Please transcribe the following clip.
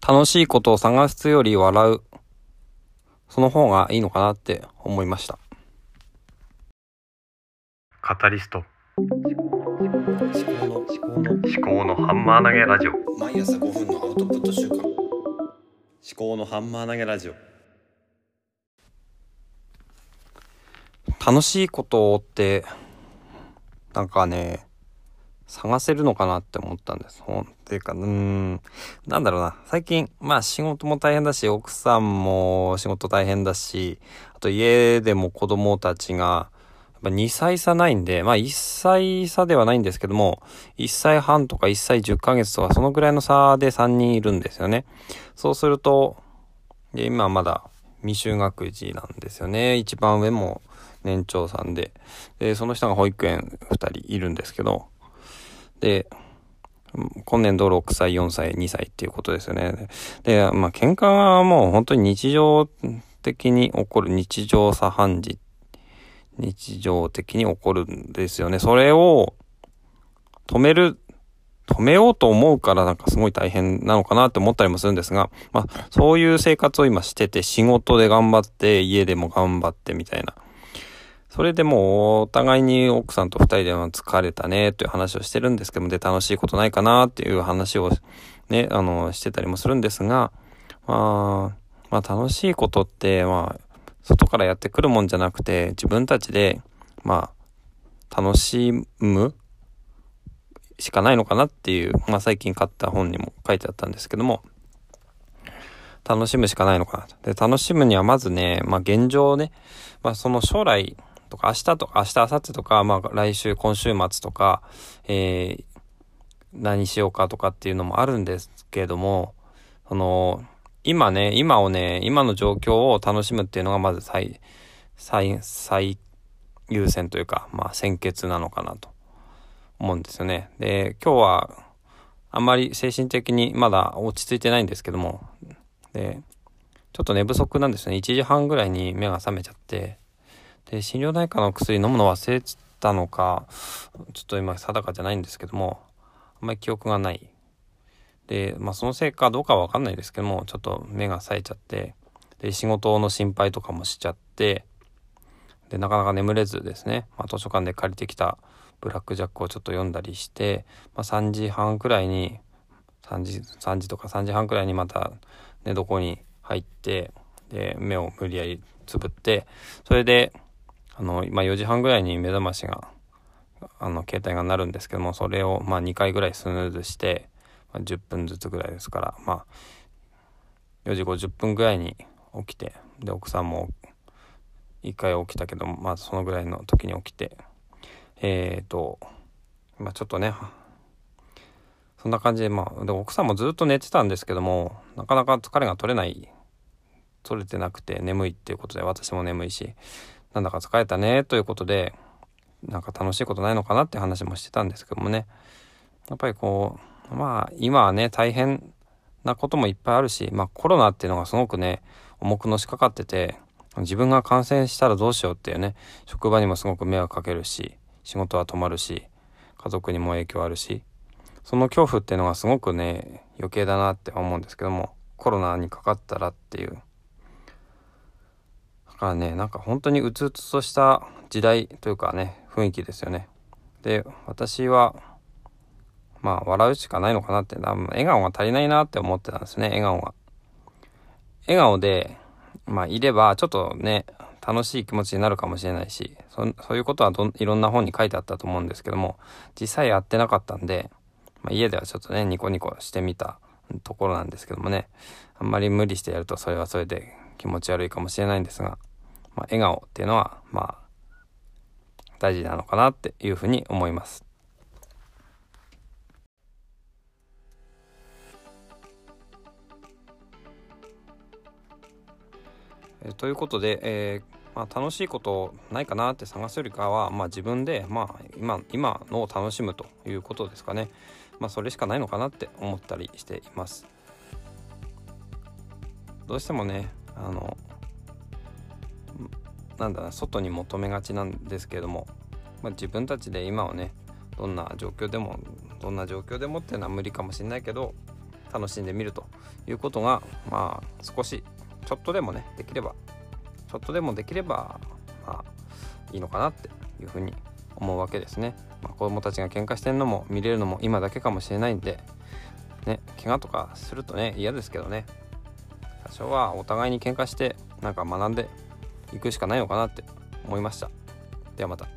楽しいことを探すより笑う、その方がいいのかなって思いました。カタリスト思考のハンマー投げラジオ、毎朝5分のアウトプット週間、思考のハンマー投げラジオ。楽しいことってなんかね、探せるのかなって思ったんです。っていうか、なんだろうな。最近、仕事も大変だし、奥さんも仕事大変だし、あと家でも子供たちが、やっぱ2歳差ないんで、1歳差ではないんですけども、1歳半とか1歳10ヶ月とか、そのぐらいの差で3人いるんですよね。そうすると、で今まだ未就学児なんですよね。一番上も年長さんで。で、その下が保育園2人いるんですけど、で今年度6歳、4歳、2歳っていうことですよね。で、喧嘩はもう本当に日常的に起こる、日常的に起こるんですよね。それを止めようと思うからなんかすごい大変なのかなって思ったりもするんですが、そういう生活を今してて、仕事で頑張って、家でも頑張ってみたいな。それでもお互いに奥さんと二人で疲れたねという話をしてるんですけども、で、楽しいことないかなっていう話をね、してたりもするんですが、楽しいことって、外からやってくるもんじゃなくて、自分たちで、楽しむしかないのかなっていう、最近買った本にも書いてあったんですけども、楽しむしかないのかな。で、楽しむにはまずね、現状ね、その将来、明日、明後日とか、来週、今週末とか、何しようかとかっていうのもあるんですけども、今の状況を楽しむっていうのがまず最優先というか、先決なのかなと思うんですよね。で、今日は、あんまり精神的にまだ落ち着いてないんですけども、で、ちょっと寝不足なんですよね。1時半ぐらいに目が覚めちゃって、で、心療内科の薬飲むの忘れてたのか、ちょっと今定かじゃないんですけども、あんまり記憶がない。で、そのせいかどうかはわかんないですけども、ちょっと目が冴えちゃって、で、仕事の心配とかもしちゃって、で、なかなか眠れずですね、図書館で借りてきたブラックジャックをちょっと読んだりして、3時とか3時半くらいにまた寝床に入って、で、目を無理やりつぶって、それで、4時半くらいに目覚ましが、携帯が鳴るんですけども、それを2回ぐらいスヌーズして、10分ずつぐらいですから、4時50分くらいに起きて、で、奥さんも1回起きたけど、そのぐらいの時に起きて、ちょっとね、そんな感じで、で奥さんもずっと寝てたんですけども、なかなか疲れが取れてなくて眠いっていうことで、私も眠いし、なんだか疲れたねということで、なんか楽しいことないのかなって話もしてたんですけどもね、やっぱり今はね、大変なこともいっぱいあるし、コロナっていうのがすごくね、重くのしかかってて、自分が感染したらどうしようっていうね、職場にもすごく迷惑かけるし、仕事は止まるし、家族にも影響あるし、その恐怖っていうのがすごくね、余計だなって思うんですけども、コロナにかかったらっていう。だからね、なんか本当にうつうつとした時代というかね、雰囲気ですよね。で、私は、笑うしかないのかなって、笑顔が足りないなって思ってたんですね、笑顔が。笑顔で、いればちょっとね、楽しい気持ちになるかもしれないし、そういうことははいろんな本に書いてあったと思うんですけども、実際やってなかったんで、家ではちょっとね、ニコニコしてみたところなんですけどもね、あんまり無理してやるとそれはそれで気持ち悪いかもしれないんですが、笑顔っていうのは、大事なのかなっていうふうに思います。ということで、楽しいことないかなって探すよりかは、自分で、今のを楽しむということですかね。それしかないのかなって思ったりしています。どうしてもね、外に求めがちなんですけれども、自分たちで今をね、どんな状況でもっていうのは無理かもしれないけど、楽しんでみるということが、まあ少しちょっとでもねできればまあいいのかなっていうふうに思うわけですね。まあ、子供たちが喧嘩してるのも見れるのも今だけかもしれないんでね、怪我とかするとね嫌ですけどね、多少はお互いに喧嘩してなんか学んでいくしかないのかなって思いました。ではまた。